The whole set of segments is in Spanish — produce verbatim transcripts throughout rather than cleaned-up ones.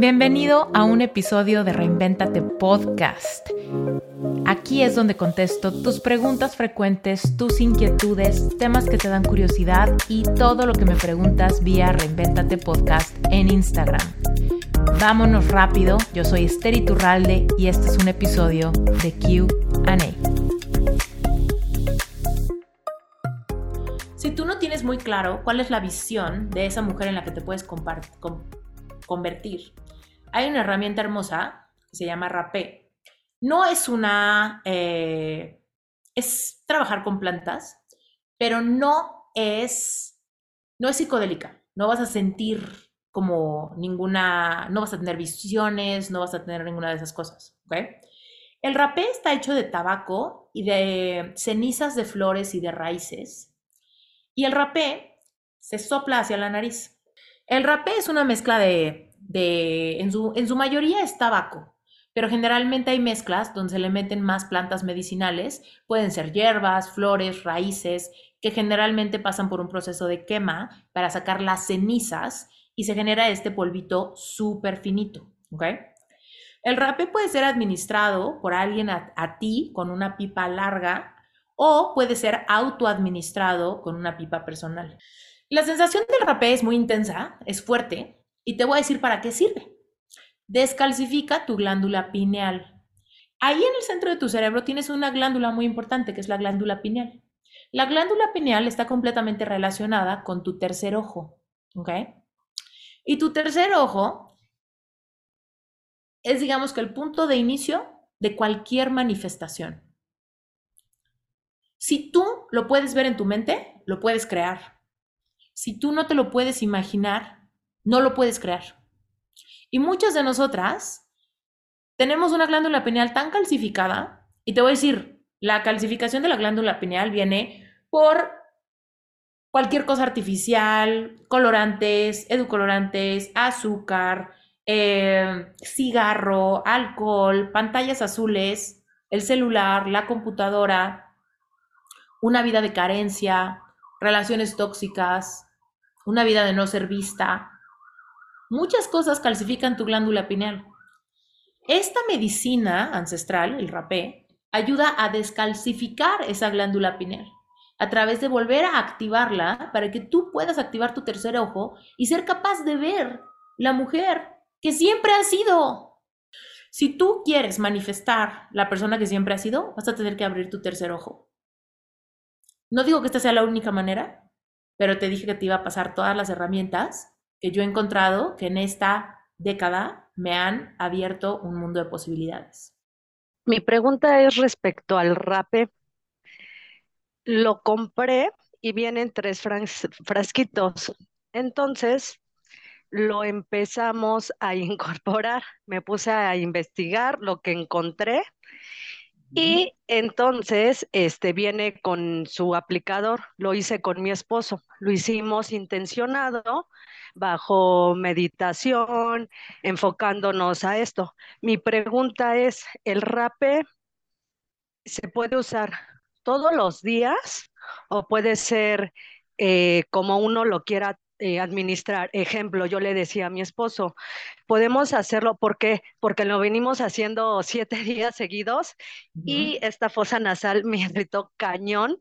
Bienvenido a un episodio de Reinvéntate Podcast. Aquí es donde contesto tus preguntas frecuentes, tus inquietudes, temas que te dan curiosidad y todo lo que me preguntas vía Reinvéntate Podcast en Instagram. Vámonos rápido, yo soy Esther Iturralde y este es un episodio de Q and A. Si tú no tienes muy claro cuál es la visión de esa mujer en la que te puedes com- convertir, hay una herramienta hermosa que se llama Rapé. No es una... Eh, es trabajar con plantas, pero no es, no es psicodélica. No vas a sentir como ninguna... No vas a tener visiones, no vas a tener ninguna de esas cosas, ¿ok? El rapé está hecho de tabaco y de cenizas de flores y de raíces. Y el rapé se sopla hacia la nariz. El rapé es una mezcla de, de en, su, en su mayoría es tabaco, pero generalmente hay mezclas donde se le meten más plantas medicinales, pueden ser hierbas, flores, raíces, que generalmente pasan por un proceso de quema para sacar las cenizas y se genera este polvito súper finito, ¿ok? El rapé puede ser administrado por alguien a, a ti con una pipa larga, o puede ser autoadministrado con una pipa personal. La sensación del rapé es muy intensa, es fuerte, y te voy a decir para qué sirve. Descalcifica tu glándula pineal. Ahí en el centro de tu cerebro tienes una glándula muy importante, que es la glándula pineal. La glándula pineal está completamente relacionada con tu tercer ojo, ¿ok? Y tu tercer ojo es, digamos, que el punto de inicio de cualquier manifestación. Si tú lo puedes ver en tu mente, lo puedes crear. Si tú no te lo puedes imaginar, no lo puedes crear. Y muchas de nosotras tenemos una glándula pineal tan calcificada, y te voy a decir, la calcificación de la glándula pineal viene por cualquier cosa artificial, colorantes, edulcorantes, azúcar, eh, cigarro, alcohol, pantallas azules, el celular, la computadora, una vida de carencia, relaciones tóxicas, una vida de no ser vista. Muchas cosas calcifican tu glándula pineal. Esta medicina ancestral, el rapé, ayuda a descalcificar esa glándula pineal a través de volver a activarla para que tú puedas activar tu tercer ojo y ser capaz de ver la mujer que siempre has sido. Si tú quieres manifestar la persona que siempre has sido, vas a tener que abrir tu tercer ojo. No digo que esta sea la única manera, pero te dije que te iba a pasar todas las herramientas que yo he encontrado que en esta década me han abierto un mundo de posibilidades. Mi pregunta es respecto al rapé. Lo compré y vienen tres fras- frasquitos. Entonces lo empezamos a incorporar. Me puse a investigar lo que encontré. Y entonces este, viene con su aplicador, lo hice con mi esposo, lo hicimos intencionado, bajo meditación, enfocándonos a esto. Mi pregunta es, ¿el rapé se puede usar todos los días o puede ser eh, como uno lo quiera Eh, administrar? Ejemplo, yo le decía a mi esposo, podemos hacerlo, ¿por qué? Porque lo venimos haciendo siete días seguidos, uh-huh, y esta fosa nasal me irritó cañón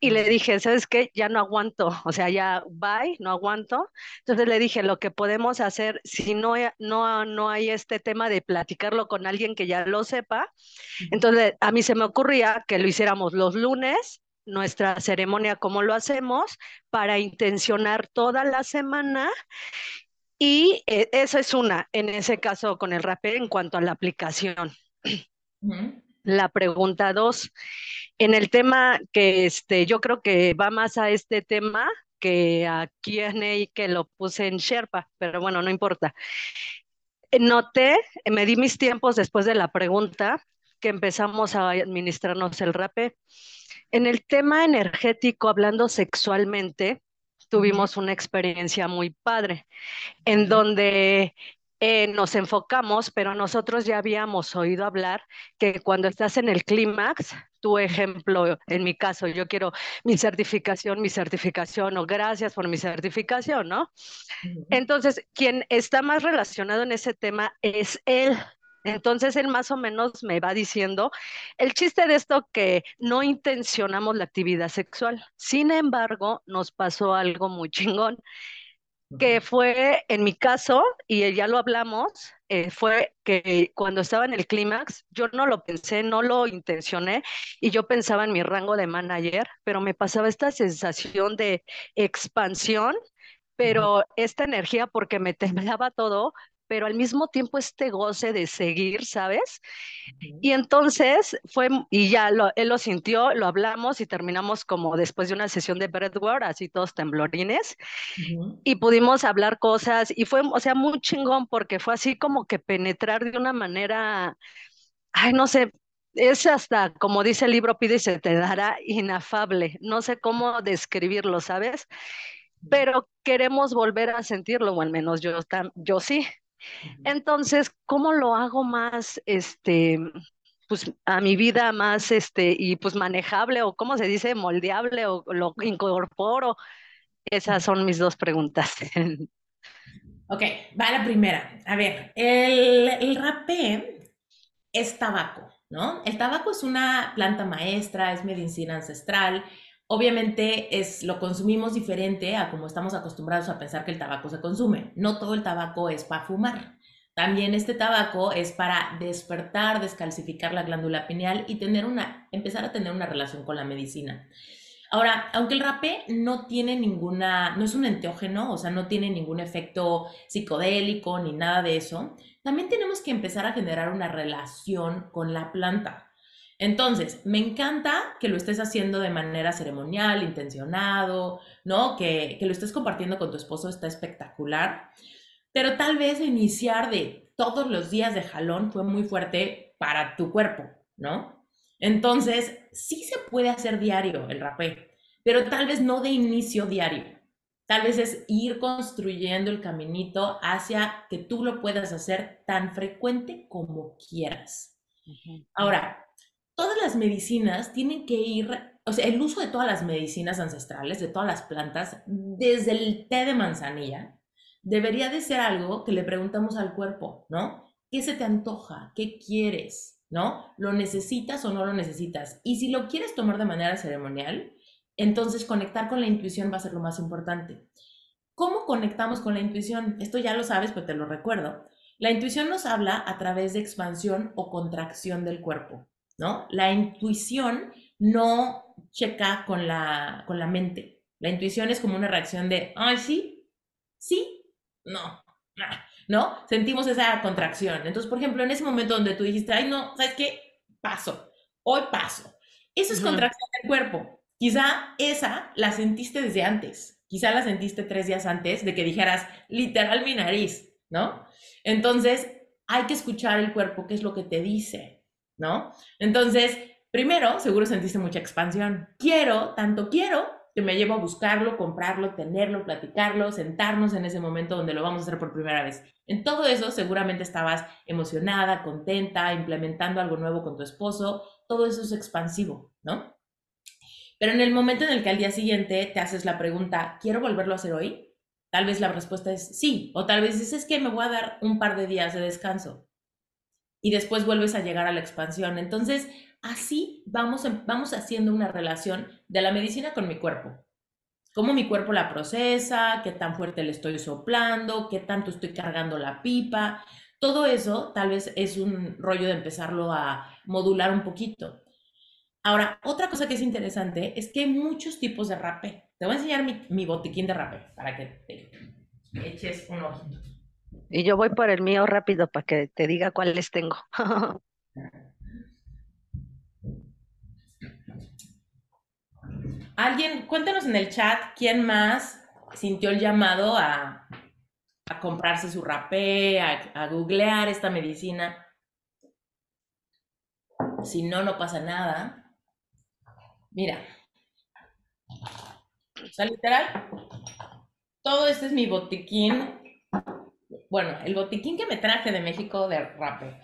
y le dije, ¿sabes qué? Ya no aguanto, o sea, ya bye, no aguanto. Entonces le dije, lo que podemos hacer, si no, no, no hay este tema de platicarlo con alguien que ya lo sepa, uh-huh, entonces a mí se me ocurría que lo hiciéramos los lunes, nuestra ceremonia, como lo hacemos, para intencionar toda la semana. Y eh, eso es una, en ese caso con el rapé, en cuanto a la aplicación. Uh-huh. La pregunta dos, en el tema que este, yo creo que va más a este tema que a Q and A, que lo puse en Sherpa, pero bueno, no importa. Noté, me di mis tiempos después de la pregunta, que empezamos a administrarnos el rapé. En el tema energético, hablando sexualmente, tuvimos una experiencia muy padre, en donde eh, nos enfocamos, pero nosotros ya habíamos oído hablar que cuando estás en el clímax, tu ejemplo, en mi caso, yo quiero mi certificación, mi certificación, o gracias por mi certificación, ¿no? Entonces, quien está más relacionado en ese tema es él. Entonces él más o menos me va diciendo el chiste de esto, que no intencionamos la actividad sexual. Sin embargo, nos pasó algo muy chingón, que fue, en mi caso, y ya lo hablamos, eh, fue que cuando estaba en el clímax, yo no lo pensé, no lo intencioné, y yo pensaba en mi rango de manager, pero me pasaba esta sensación de expansión, pero esta energía, porque me temblaba todo, pero al mismo tiempo este goce de seguir, ¿sabes? Y entonces fue, y ya lo, él lo sintió, lo hablamos y terminamos como después de una sesión de breathwork, así todos temblorines, uh-huh. y pudimos hablar cosas, y fue, o sea, muy chingón, porque fue así como que penetrar de una manera, ay, no sé, es hasta, como dice el libro, pide y se te dará, inafable, no sé cómo describirlo, ¿sabes? Pero queremos volver a sentirlo, o al menos yo, yo sí. Entonces, ¿cómo lo hago más, este, pues, a mi vida más, este, y pues manejable, o cómo se dice, moldeable, o lo incorporo? Esas son mis dos preguntas. Ok, va la primera. A ver, el, el rapé es tabaco, ¿no? El tabaco es una planta maestra, es medicina ancestral. Obviamente es, lo consumimos diferente a como estamos acostumbrados a pensar que el tabaco se consume. No todo el tabaco es para fumar. También este tabaco es para despertar, descalcificar la glándula pineal y tener una, empezar a tener una relación con la medicina. Ahora, aunque el rapé no tiene ninguna, no es un enteógeno, o sea, no tiene ningún efecto psicodélico ni nada de eso, también tenemos que empezar a generar una relación con la planta. Entonces, me encanta que lo estés haciendo de manera ceremonial, intencionado, ¿no? Que, que lo estés compartiendo con tu esposo, está espectacular. Pero tal vez iniciar de todos los días de jalón fue muy fuerte para tu cuerpo, ¿no? Entonces, sí se puede hacer diario el rapé, pero tal vez no de inicio diario. Tal vez es ir construyendo el caminito hacia que tú lo puedas hacer tan frecuente como quieras. Ahora, todas las medicinas tienen que ir, o sea, el uso de todas las medicinas ancestrales, de todas las plantas, desde el té de manzanilla, debería de ser algo que le preguntamos al cuerpo, ¿no? ¿Qué se te antoja? ¿Qué quieres? ¿No? ¿Lo necesitas o no lo necesitas? Y si lo quieres tomar de manera ceremonial, entonces conectar con la intuición va a ser lo más importante. ¿Cómo conectamos con la intuición? Esto ya lo sabes, pero te lo recuerdo. La intuición nos habla a través de expansión o contracción del cuerpo, ¿no? La intuición no checa con la, con la mente. La intuición es como una reacción de, ay, sí, sí, no, no, ¿no? Sentimos esa contracción. Entonces, por ejemplo, en ese momento donde tú dijiste, ay, no, ¿sabes qué? Paso, hoy paso. Eso es uh-huh. contracción del cuerpo. Quizá esa la sentiste desde antes. Quizá la sentiste tres días antes de que dijeras, literal, mi nariz, ¿no? Entonces, hay que escuchar el cuerpo, qué es lo que te dice, ¿no? Entonces, primero, seguro sentiste mucha expansión. Quiero, tanto quiero, que me llevo a buscarlo, comprarlo, tenerlo, platicarlo, sentarnos en ese momento donde lo vamos a hacer por primera vez. En todo eso, seguramente estabas emocionada, contenta, implementando algo nuevo con tu esposo. Todo eso es expansivo, ¿no? Pero en el momento en el que al día siguiente te haces la pregunta, ¿quiero volverlo a hacer hoy? Tal vez la respuesta es sí, o tal vez dices que me voy a dar un par de días de descanso. Y después vuelves a llegar a la expansión. Entonces, así vamos, vamos haciendo una relación de la medicina con mi cuerpo. Cómo mi cuerpo la procesa, qué tan fuerte le estoy soplando, qué tanto estoy cargando la pipa. Todo eso tal vez es un rollo de empezarlo a modular un poquito. Ahora, otra cosa que es interesante es que hay muchos tipos de rapé. Te voy a enseñar mi, mi botiquín de rapé para que te eches un ojito. Y yo voy por el mío rápido para que te diga cuáles tengo. Alguien, cuéntanos en el chat quién más sintió el llamado a, a comprarse su rapé, a, a googlear esta medicina. Si no, no pasa nada. Mira. O sea, literal, todo este es mi botiquín bueno, el botiquín que me traje de México de rapé.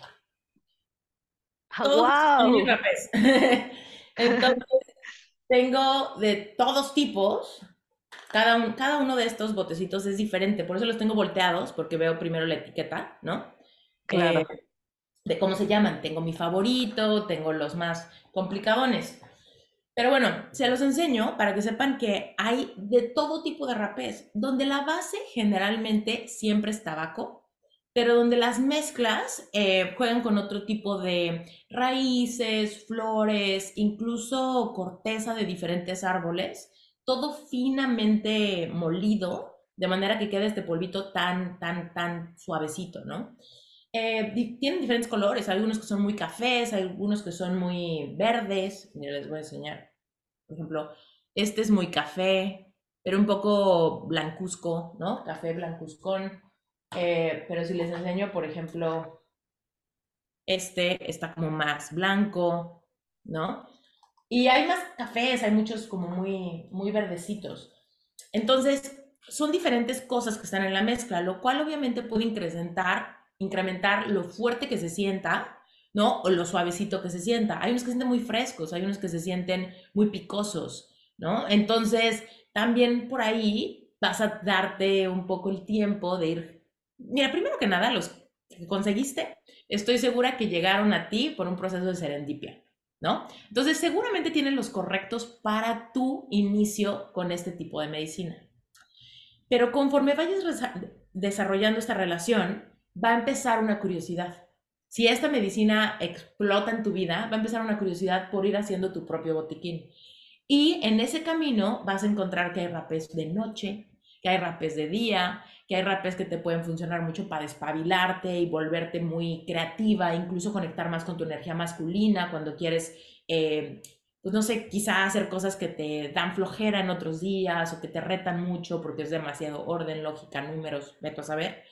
Todos wow. mis rapés. Entonces, tengo de todos tipos. Cada, un, cada uno de estos botecitos es diferente, por eso los tengo volteados, porque veo primero la etiqueta, ¿no? Claro. Eh, de cómo se llaman. Tengo mi favorito, tengo los más complicadones. Pero bueno, se los enseño para que sepan que hay de todo tipo de rapés, donde la base generalmente siempre es tabaco, pero donde las mezclas eh, juegan con otro tipo de raíces, flores, incluso corteza de diferentes árboles, todo finamente molido, de manera que quede este polvito tan, tan, tan suavecito, ¿no? Eh, tienen diferentes colores, hay algunos que son muy cafés, hay algunos que son muy verdes. Mira, les voy a enseñar. Por ejemplo, este es muy café, pero un poco blancuzco, ¿no? Café blancuzcón. Eh, pero si les enseño, por ejemplo, este está como más blanco, ¿no? Y hay más cafés, hay muchos como muy, muy verdecitos. Entonces, son diferentes cosas que están en la mezcla, lo cual obviamente puede incrementar incrementar lo fuerte que se sienta, ¿no? O lo suavecito que se sienta. Hay unos que se sienten muy frescos, hay unos que se sienten muy picosos, ¿no? Entonces, también por ahí vas a darte un poco el tiempo de ir... Mira, primero que nada, los que conseguiste, estoy segura que llegaron a ti por un proceso de serendipia, ¿no? Entonces, seguramente tienen los correctos para tu inicio con este tipo de medicina. Pero conforme vayas desarrollando esta relación, va a empezar una curiosidad. Si esta medicina explota en tu vida, va a empezar una curiosidad por ir haciendo tu propio botiquín. Y en ese camino vas a encontrar que hay rapés de noche, que hay rapés de día, que hay rapés que te pueden funcionar mucho para despabilarte y volverte muy creativa, incluso conectar más con tu energía masculina cuando quieres, eh, pues no sé, quizá hacer cosas que te dan flojera en otros días o que te retan mucho porque es demasiado orden, lógica, números, vete a saber.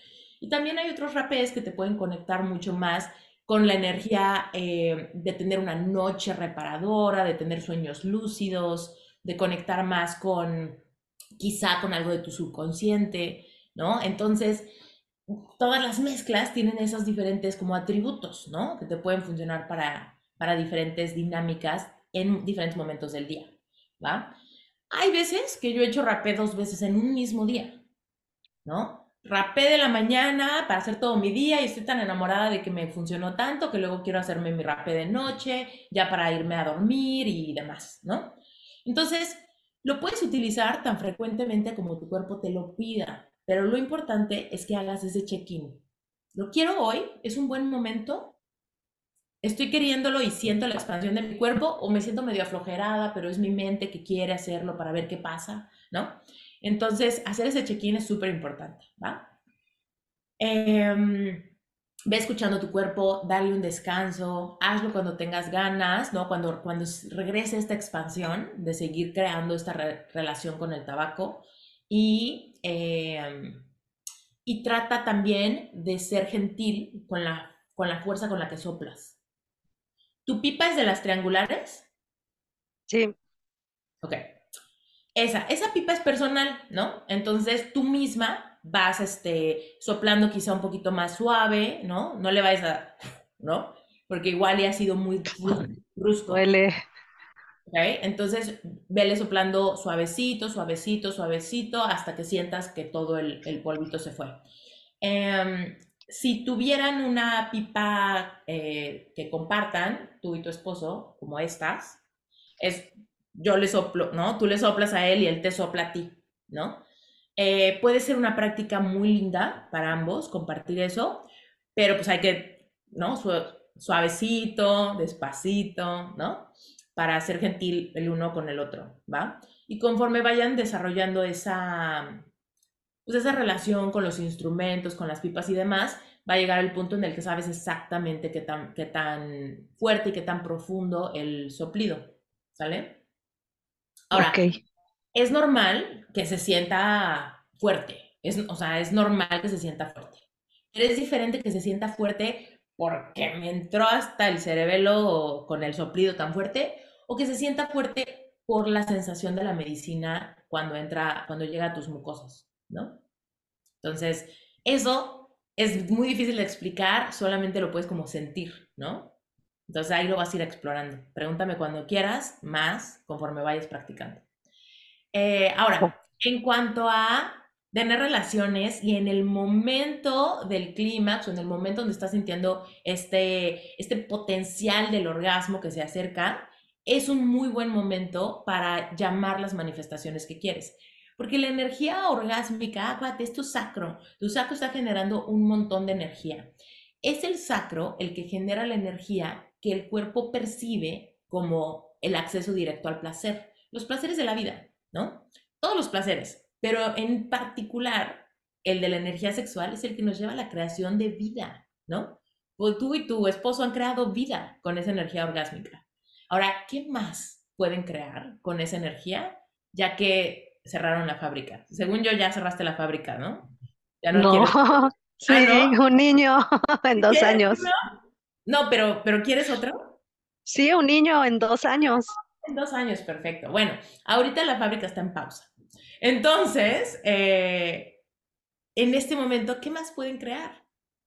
Y también hay otros rapés que te pueden conectar mucho más con la energía eh, de tener una noche reparadora, de tener sueños lúcidos, de conectar más con, quizá con algo de tu subconsciente, ¿no? Entonces, todas las mezclas tienen esos diferentes como atributos, ¿no? Que te pueden funcionar para, para diferentes dinámicas en diferentes momentos del día, ¿va? Hay veces que yo he hecho rapé dos veces en un mismo día, ¿no? Rapé de la mañana para hacer todo mi día y estoy tan enamorada de que me funcionó tanto que luego quiero hacerme mi rapé de noche ya para irme a dormir y demás, ¿no? Entonces, lo puedes utilizar tan frecuentemente como tu cuerpo te lo pida, pero lo importante es que hagas ese check-in. Lo quiero hoy, es un buen momento, estoy queriéndolo y siento la expansión de mi cuerpo o me siento medio aflojerada, pero es mi mente que quiere hacerlo para ver qué pasa, ¿no? Entonces, hacer ese check-in es súper importante, ¿va? Eh, ve escuchando tu cuerpo, dale un descanso, hazlo cuando tengas ganas, ¿no? Cuando, cuando regrese esta expansión de seguir creando esta re- relación con el tabaco y, eh, y trata también de ser gentil con la, con la fuerza con la que soplas. ¿Tu pipa es de las triangulares? Sí. Ok. Esa, esa pipa es personal, ¿no? Entonces tú misma vas este, soplando quizá un poquito más suave, ¿no? No le vayas a... ¿no? Porque igual ya ha sido muy brusco. Duele. ¿Okay? Entonces vele soplando suavecito, suavecito, suavecito, hasta que sientas que todo el, el polvito se fue. Eh, si tuvieran una pipa eh, que compartan, tú y tu esposo, como estas, es... yo le soplo, ¿no? Tú le soplas a él y él te sopla a ti, ¿no? Eh, puede ser una práctica muy linda para ambos, compartir eso, pero pues hay que, ¿no? Suavecito, despacito, ¿no? Para ser gentil el uno con el otro, ¿va? Y conforme vayan desarrollando esa, pues esa relación con los instrumentos, con las pipas y demás, va a llegar el punto en el que sabes exactamente qué tan, qué tan fuerte y qué tan profundo el soplido, ¿sale? Ahora, okay. Es normal que se sienta fuerte, es, o sea, es normal que se sienta fuerte, pero es diferente que se sienta fuerte porque me entró hasta el cerebelo con el soplido tan fuerte, o que se sienta fuerte por la sensación de la medicina cuando entra, cuando llega a tus mucosas, ¿no? Entonces, eso es muy difícil de explicar, solamente lo puedes como sentir, ¿no? Entonces ahí lo vas a ir explorando. Pregúntame cuando quieras, más conforme vayas practicando. Eh, ahora, en cuanto a tener relaciones y en el momento del clímax o en el momento donde estás sintiendo este, este potencial del orgasmo que se acerca, es un muy buen momento para llamar las manifestaciones que quieres. Porque la energía orgásmica, acuérdate, es tu sacro. Tu sacro está generando un montón de energía. Es el sacro el que genera la energía que el cuerpo percibe como el acceso directo al placer. Los placeres de la vida, ¿no? Todos los placeres, pero en particular el de la energía sexual es el que nos lleva a la creación de vida, ¿no? Pues tú y tu esposo han creado vida con esa energía orgásmica. Ahora, ¿qué más pueden crear con esa energía? Ya que cerraron la fábrica. Según yo, ya cerraste la fábrica, ¿no? Ya no, no. Quieres... Sí, ah, ¿no? Un niño en dos años. Uno? No, pero, pero ¿quieres otro? Sí, un niño en dos años. En dos años, perfecto. Bueno, ahorita la fábrica está en pausa. Entonces, eh, en este momento, ¿qué más pueden crear?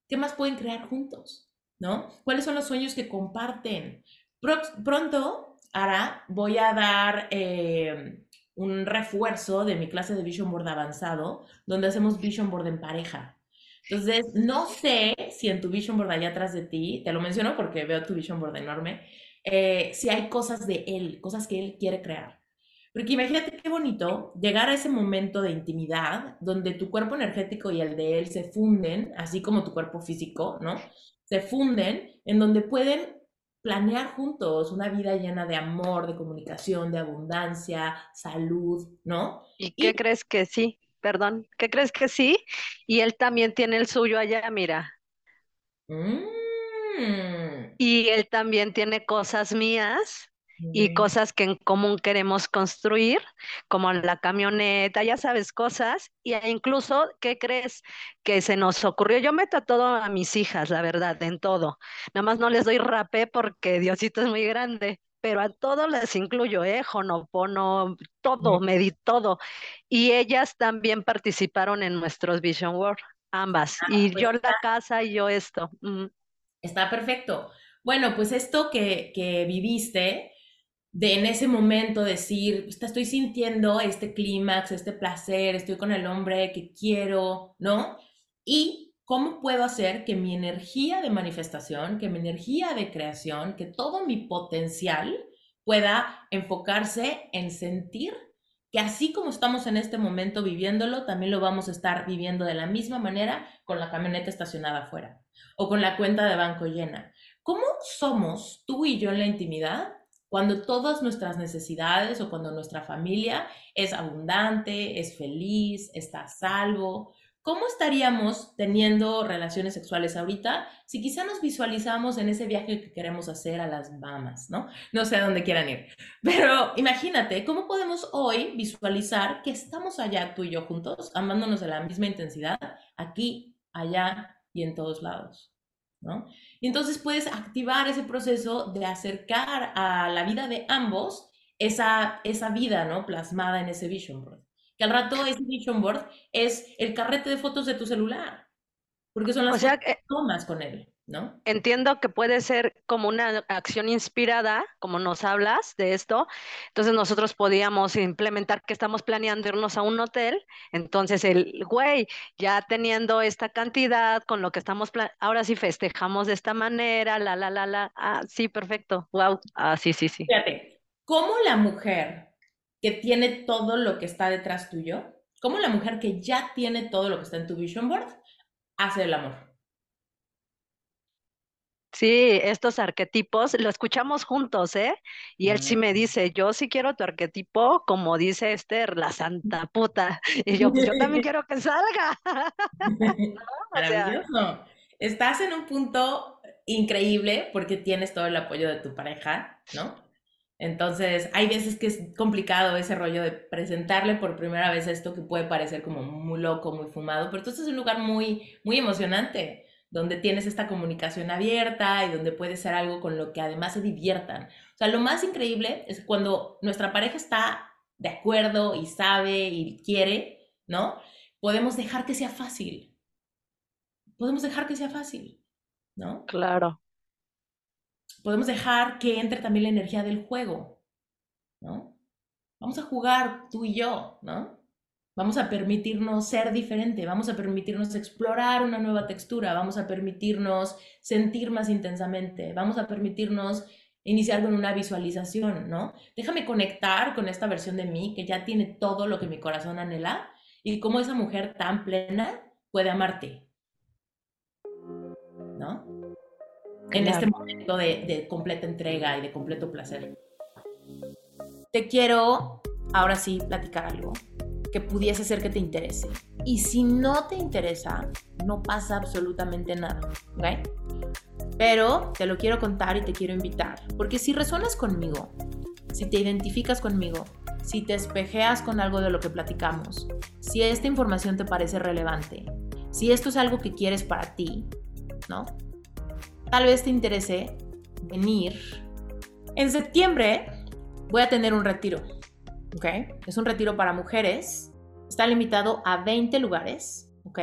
¿Qué más pueden crear juntos? ¿No? ¿Cuáles son los sueños que comparten? Pro- pronto, ahora, voy a dar eh, un refuerzo de mi clase de Vision Board avanzado, donde hacemos Vision Board en pareja. Entonces, no sé si en tu Vision Board allá atrás de ti, te lo menciono porque veo tu Vision Board enorme, eh, si hay cosas de él, cosas que él quiere crear. Porque imagínate qué bonito llegar a ese momento de intimidad donde tu cuerpo energético y el de él se funden, así como tu cuerpo físico, ¿no? Se funden, en donde pueden planear juntos una vida llena de amor, de comunicación, de abundancia, salud, ¿no? ¿Y qué y... crees que sí? Perdón, ¿qué crees que sí? Y él también tiene el suyo allá, mira. Mm. Y él también tiene cosas mías mm. y cosas que en común queremos construir, como la camioneta, ya sabes, cosas. Y incluso, ¿qué crees que se nos ocurrió? Yo meto a todo a mis hijas, la verdad, en todo. Nada más no les doy rapé porque Diosito es muy grande. Pero a todos les incluyo, ¿eh? Honopono, todo, me di todo. Y ellas también participaron en nuestros Vision Board, ambas. Ah, y pues yo está, la casa y yo esto. Mm. Está perfecto. Bueno, pues esto que, que viviste, de en ese momento decir, estoy sintiendo este clímax, este placer, estoy con el hombre que quiero, ¿no? Y... ¿cómo puedo hacer que mi energía de manifestación, que mi energía de creación, que todo mi potencial pueda enfocarse en sentir que así como estamos en este momento viviéndolo, también lo vamos a estar viviendo de la misma manera con la camioneta estacionada afuera o con la cuenta de banco llena? ¿Cómo somos tú y yo en la intimidad cuando todas nuestras necesidades o cuando nuestra familia es abundante, es feliz, está a salvo? ¿Cómo estaríamos teniendo relaciones sexuales ahorita si quizá nos visualizamos en ese viaje que queremos hacer a las Bahamas, ¿no? No sé a dónde quieran ir, pero imagínate, ¿cómo podemos hoy visualizar que estamos allá tú y yo juntos, amándonos de la misma intensidad, aquí, allá y en todos lados, ¿no? Y entonces puedes activar ese proceso de acercar a la vida de ambos esa, esa vida, ¿no? Plasmada en ese Vision Board. Que al rato ese Vision Board es el carrete de fotos de tu celular, porque son las o sea, fotos que tomas con él, ¿no? Entiendo que puede ser como una acción inspirada, como nos hablas de esto. Entonces nosotros podíamos implementar que estamos planeando irnos a un hotel. Entonces el güey, ya teniendo esta cantidad, con lo que estamos planeando, ahora sí festejamos de esta manera, la, la, la, la. Ah, sí, perfecto. Wow. Ah, sí, sí, sí. Fíjate, ¿cómo la mujer... que tiene todo lo que está detrás tuyo, como la mujer que ya tiene todo lo que está en tu Vision Board, hace el amor? Sí, estos arquetipos, lo escuchamos juntos, ¿eh? Y él mm. sí me dice, yo sí quiero tu arquetipo, como dice Esther, la santa puta. Y yo, yo también quiero que salga. ¿No? O sea, estás en un punto increíble porque tienes todo el apoyo de tu pareja, ¿no? Entonces, hay veces que es complicado ese rollo de presentarle por primera vez esto que puede parecer como muy loco, muy fumado, pero entonces es un lugar muy, muy emocionante, donde tienes esta comunicación abierta y donde puede ser algo con lo que además se diviertan. O sea, lo más increíble es cuando nuestra pareja está de acuerdo y sabe y quiere, ¿no? Podemos dejar que sea fácil. podemos dejar que sea fácil, ¿no? Claro. Podemos dejar que entre también la energía del juego, ¿no? Vamos a jugar tú y yo, ¿no? Vamos a permitirnos ser diferente, vamos a permitirnos explorar una nueva textura, vamos a permitirnos sentir más intensamente, vamos a permitirnos iniciar con una visualización, ¿no? Déjame conectar con esta versión de mí que ya tiene todo lo que mi corazón anhela y cómo esa mujer tan plena puede amarte, ¿no? En este momento de, de completa entrega y de completo placer. Te quiero, ahora sí, platicar algo que pudiese ser que te interese. Y si no te interesa, no pasa absolutamente nada, ¿ok? Pero te lo quiero contar y te quiero invitar. Porque si resuenas conmigo, si te identificas conmigo, si te espejeas con algo de lo que platicamos, si esta información te parece relevante, si esto es algo que quieres para ti, ¿no? Tal vez te interese venir. En septiembre voy a tener un retiro, ¿ok? Es un retiro para mujeres. Está limitado a veinte lugares, ¿ok?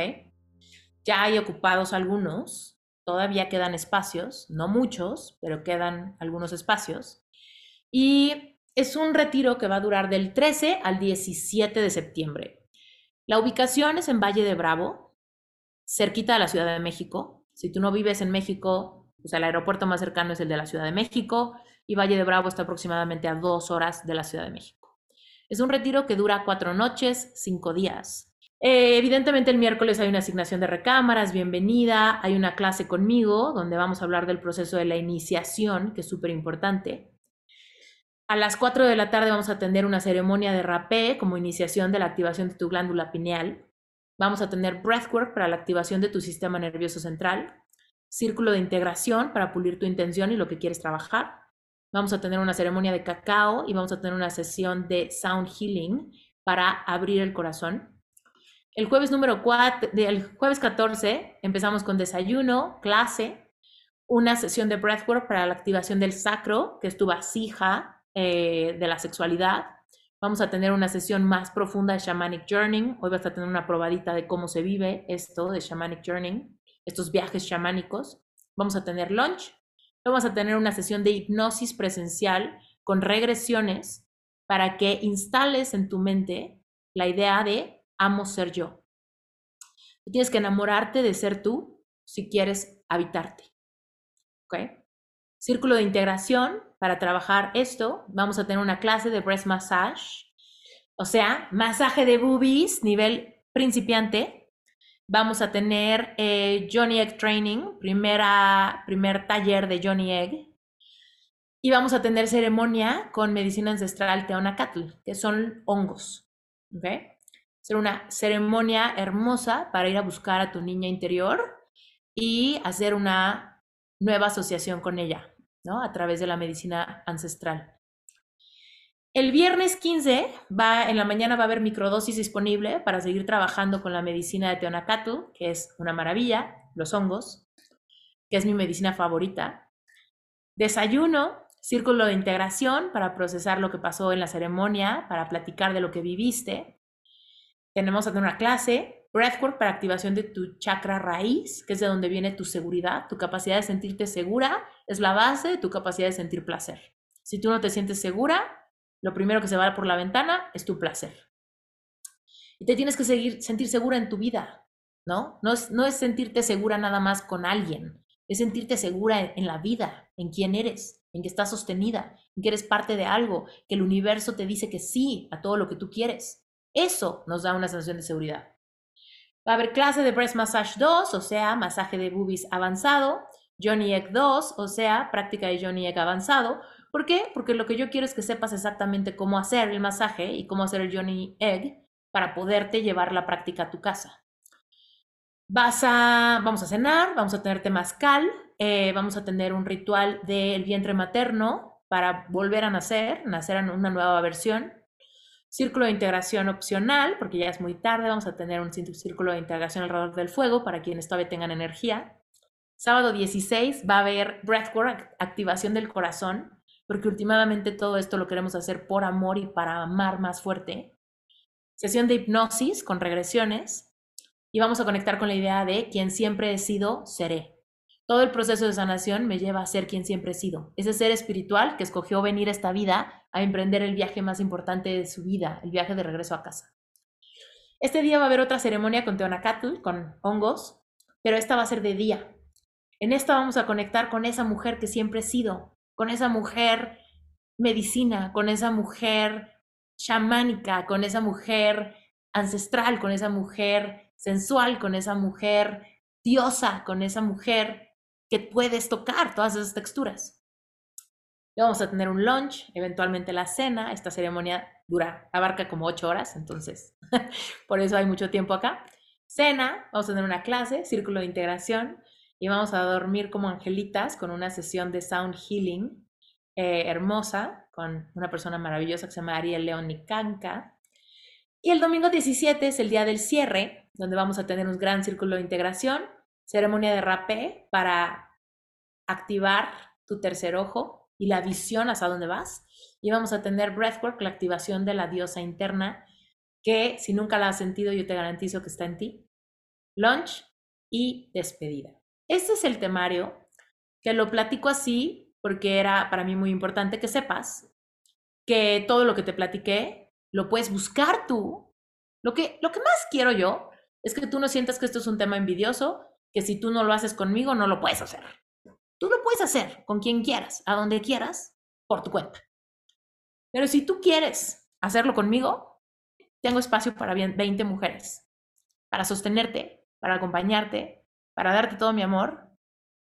Ya hay ocupados algunos. Todavía quedan espacios, no muchos, pero quedan algunos espacios. Y es un retiro que va a durar del trece al diecisiete de septiembre. La ubicación es en Valle de Bravo, cerquita de la Ciudad de México. Si tú no vives en México, pues el aeropuerto más cercano es el de la Ciudad de México y Valle de Bravo está aproximadamente a dos horas de la Ciudad de México. Es un retiro que dura cuatro noches, cinco días. Eh, evidentemente el miércoles hay una asignación de recámaras, bienvenida, hay una clase conmigo donde vamos a hablar del proceso de la iniciación, que es súper importante. A las cuatro de la tarde vamos a tener una ceremonia de rapé como iniciación de la activación de tu glándula pineal. Vamos a tener breathwork para la activación de tu sistema nervioso central. Círculo de integración para pulir tu intención y lo que quieres trabajar. Vamos a tener una ceremonia de cacao y vamos a tener una sesión de sound healing para abrir el corazón. El jueves número cuatro, el jueves catorce, empezamos con desayuno, clase, una sesión de breathwork para la activación del sacro, que es tu vasija eh, de la sexualidad. Vamos a tener una sesión más profunda de shamanic journeying. Hoy vas a tener una probadita de cómo se vive esto de shamanic journeying. Estos viajes chamánicos. Vamos a tener lunch, vamos a tener una sesión de hipnosis presencial con regresiones para que instales en tu mente la idea de amo ser yo. Tienes que enamorarte de ser tú si quieres habitarte. ¿Okay? Círculo de integración para trabajar esto. Vamos a tener una clase de breast massage, o sea, masaje de boobies, nivel principiante. Vamos a tener eh, Yoni Egg Training, primera, primer taller de Yoni Egg. Y vamos a tener ceremonia con medicina ancestral Teonacatl, que son hongos. ¿Okay? Será una ceremonia hermosa para ir a buscar a tu niña interior y hacer una nueva asociación con ella, ¿no? A través de la medicina ancestral. El viernes quince, va, en la mañana va a haber microdosis disponible para seguir trabajando con la medicina de Teonacatl, que es una maravilla, los hongos, que es mi medicina favorita. Desayuno, círculo de integración para procesar lo que pasó en la ceremonia, para platicar de lo que viviste. Tenemos a tener una clase, breathwork para activación de tu chakra raíz, que es de donde viene tu seguridad, tu capacidad de sentirte segura, es la base de tu capacidad de sentir placer. Si tú no te sientes segura, lo primero que se va por la ventana es tu placer. Y te tienes que seguir, sentir segura en tu vida, ¿no? No es, no es sentirte segura nada más con alguien, es sentirte segura en, en la vida, en quién eres, en que estás sostenida, en que eres parte de algo, que el universo te dice que sí a todo lo que tú quieres. Eso nos da una sensación de seguridad. Va a haber clase de Breast Massage dos, o sea, masaje de boobies avanzado, Yoni Egg dos, o sea, práctica de Yoni Egg avanzado. ¿Por qué? Porque lo que yo quiero es que sepas exactamente cómo hacer el masaje y cómo hacer el Yoni Egg para poderte llevar la práctica a tu casa. Vas a, vamos a cenar, vamos a tener temazcal, eh, vamos a tener un ritual del vientre materno para volver a nacer, nacer en una nueva versión. Círculo de integración opcional, porque ya es muy tarde, vamos a tener un círculo de integración alrededor del fuego para quienes todavía tengan energía. Sábado dieciséis va a haber breathwork, activación del corazón, porque últimamente todo esto lo queremos hacer por amor y para amar más fuerte. Sesión de hipnosis con regresiones. y vamos a conectar con la idea de quien siempre he sido, seré. Todo el proceso de sanación me lleva a ser quien siempre he sido. Ese ser espiritual que escogió venir a esta vida a emprender el viaje más importante de su vida, el viaje de regreso a casa. Este día va a haber otra ceremonia con Teonacatl, con hongos, pero esta va a ser de día. En esta vamos a conectar con esa mujer que siempre he sido, con esa mujer medicina, con esa mujer chamánica, con esa mujer ancestral, con esa mujer sensual, con esa mujer diosa, con esa mujer que puedes tocar todas esas texturas. Y vamos a tener un lunch, eventualmente la cena. Esta ceremonia dura, abarca como ocho horas, entonces por eso hay mucho tiempo acá. Cena, vamos a tener una clase, círculo de integración, y vamos a dormir como angelitas con una sesión de sound healing eh, hermosa con una persona maravillosa que se llama Ariel León Kanka. Y el domingo diecisiete es el día del cierre, donde vamos a tener un gran círculo de integración, ceremonia de rapé para activar tu tercer ojo y la visión hacia dónde vas. Y vamos a tener breathwork, la activación de la diosa interna, que si nunca la has sentido, yo te garantizo que está en ti. Lunch y despedida. Este es el temario, que lo platico así porque era para mí muy importante que sepas que todo lo que te platiqué lo puedes buscar tú. Lo que, lo que más quiero yo es que tú no sientas que esto es un tema envidioso, que si tú no lo haces conmigo, no lo puedes hacer. Tú lo puedes hacer con quien quieras, a donde quieras, por tu cuenta. Pero si tú quieres hacerlo conmigo, tengo espacio para veinte mujeres, para sostenerte, para acompañarte, para darte todo mi amor,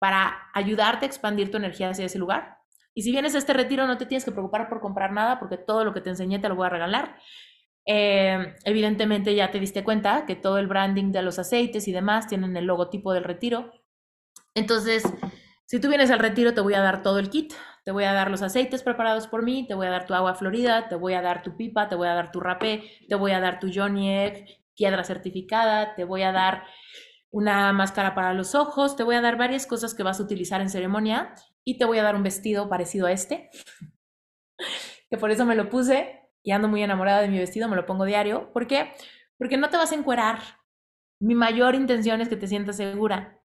para ayudarte a expandir tu energía hacia ese lugar. Y si vienes a este retiro, no te tienes que preocupar por comprar nada, porque todo lo que te enseñé te lo voy a regalar. Eh, evidentemente ya te diste cuenta que todo el branding de los aceites y demás tienen el logotipo del retiro. Entonces, si tú vienes al retiro, te voy a dar todo el kit. Te voy a dar los aceites preparados por mí, te voy a dar tu agua florida, te voy a dar tu pipa, te voy a dar tu rapé, te voy a dar tu Yoni Egg, piedra certificada, te voy a dar una máscara para los ojos, te voy a dar varias cosas que vas a utilizar en ceremonia y te voy a dar un vestido parecido a este, que por eso me lo puse. Y ando muy enamorada de mi vestido, me lo pongo diario. ¿Por qué? Porque no te vas a encuerar. Mi mayor intención es que te sientas segura.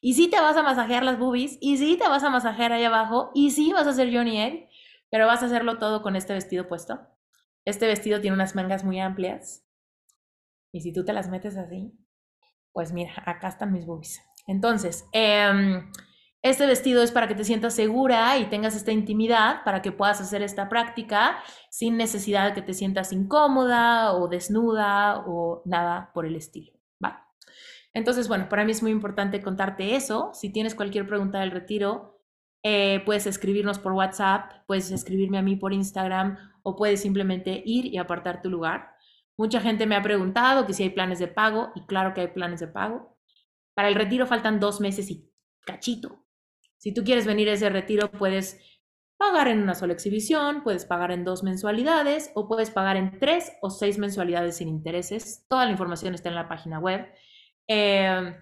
Y sí te vas a masajear las boobies, y sí te vas a masajear ahí abajo, y sí vas a hacer Yoni Egg, pero vas a hacerlo todo con este vestido puesto. Este vestido tiene unas mangas muy amplias. Y si tú te las metes así, pues mira, acá están mis boobies. Entonces, eh, este vestido es para que te sientas segura y tengas esta intimidad para que puedas hacer esta práctica sin necesidad de que te sientas incómoda o desnuda o nada por el estilo, ¿vale? Entonces, bueno, para mí es muy importante contarte eso. Si tienes cualquier pregunta del retiro, eh, puedes escribirnos por WhatsApp, puedes escribirme a mí por Instagram o puedes simplemente ir y apartar tu lugar. Mucha gente me ha preguntado que si hay planes de pago y claro que hay planes de pago. Para el retiro faltan dos meses y cachito. Si tú quieres venir a ese retiro, puedes pagar en una sola exhibición, puedes pagar en dos mensualidades o puedes pagar en tres o seis mensualidades sin intereses. Toda la información está en la página web. Eh,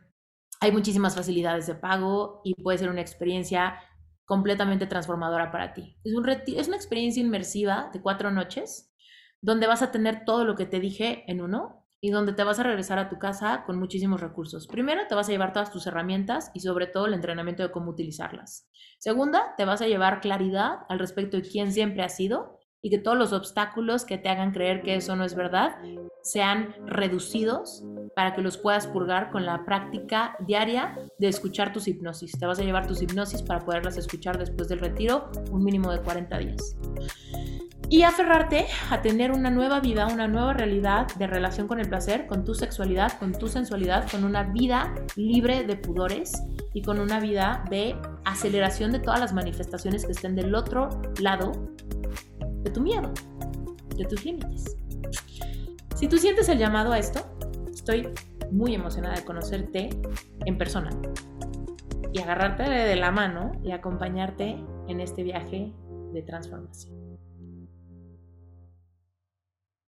hay muchísimas facilidades de pago y puede ser una experiencia completamente transformadora para ti. Es un retiro, es una experiencia inmersiva de cuatro noches donde vas a tener todo lo que te dije en uno y donde te vas a regresar a tu casa con muchísimos recursos. Primero, te vas a llevar todas tus herramientas y sobre todo el entrenamiento de cómo utilizarlas. Segunda, te vas a llevar claridad al respecto de quién siempre has sido y que todos los obstáculos que te hagan creer que eso no es verdad sean reducidos para que los puedas purgar con la práctica diaria de escuchar tus hipnosis. Te vas a llevar tus hipnosis para poderlas escuchar después del retiro un mínimo de cuarenta días. Y aferrarte a tener una nueva vida, una nueva realidad de relación con el placer, con tu sexualidad, con tu sensualidad, con una vida libre de pudores y con una vida de aceleración de todas las manifestaciones que estén del otro lado de tu miedo, de tus límites. Si tú sientes el llamado a esto, estoy muy emocionada de conocerte en persona y agarrarte de la mano y acompañarte en este viaje de transformación.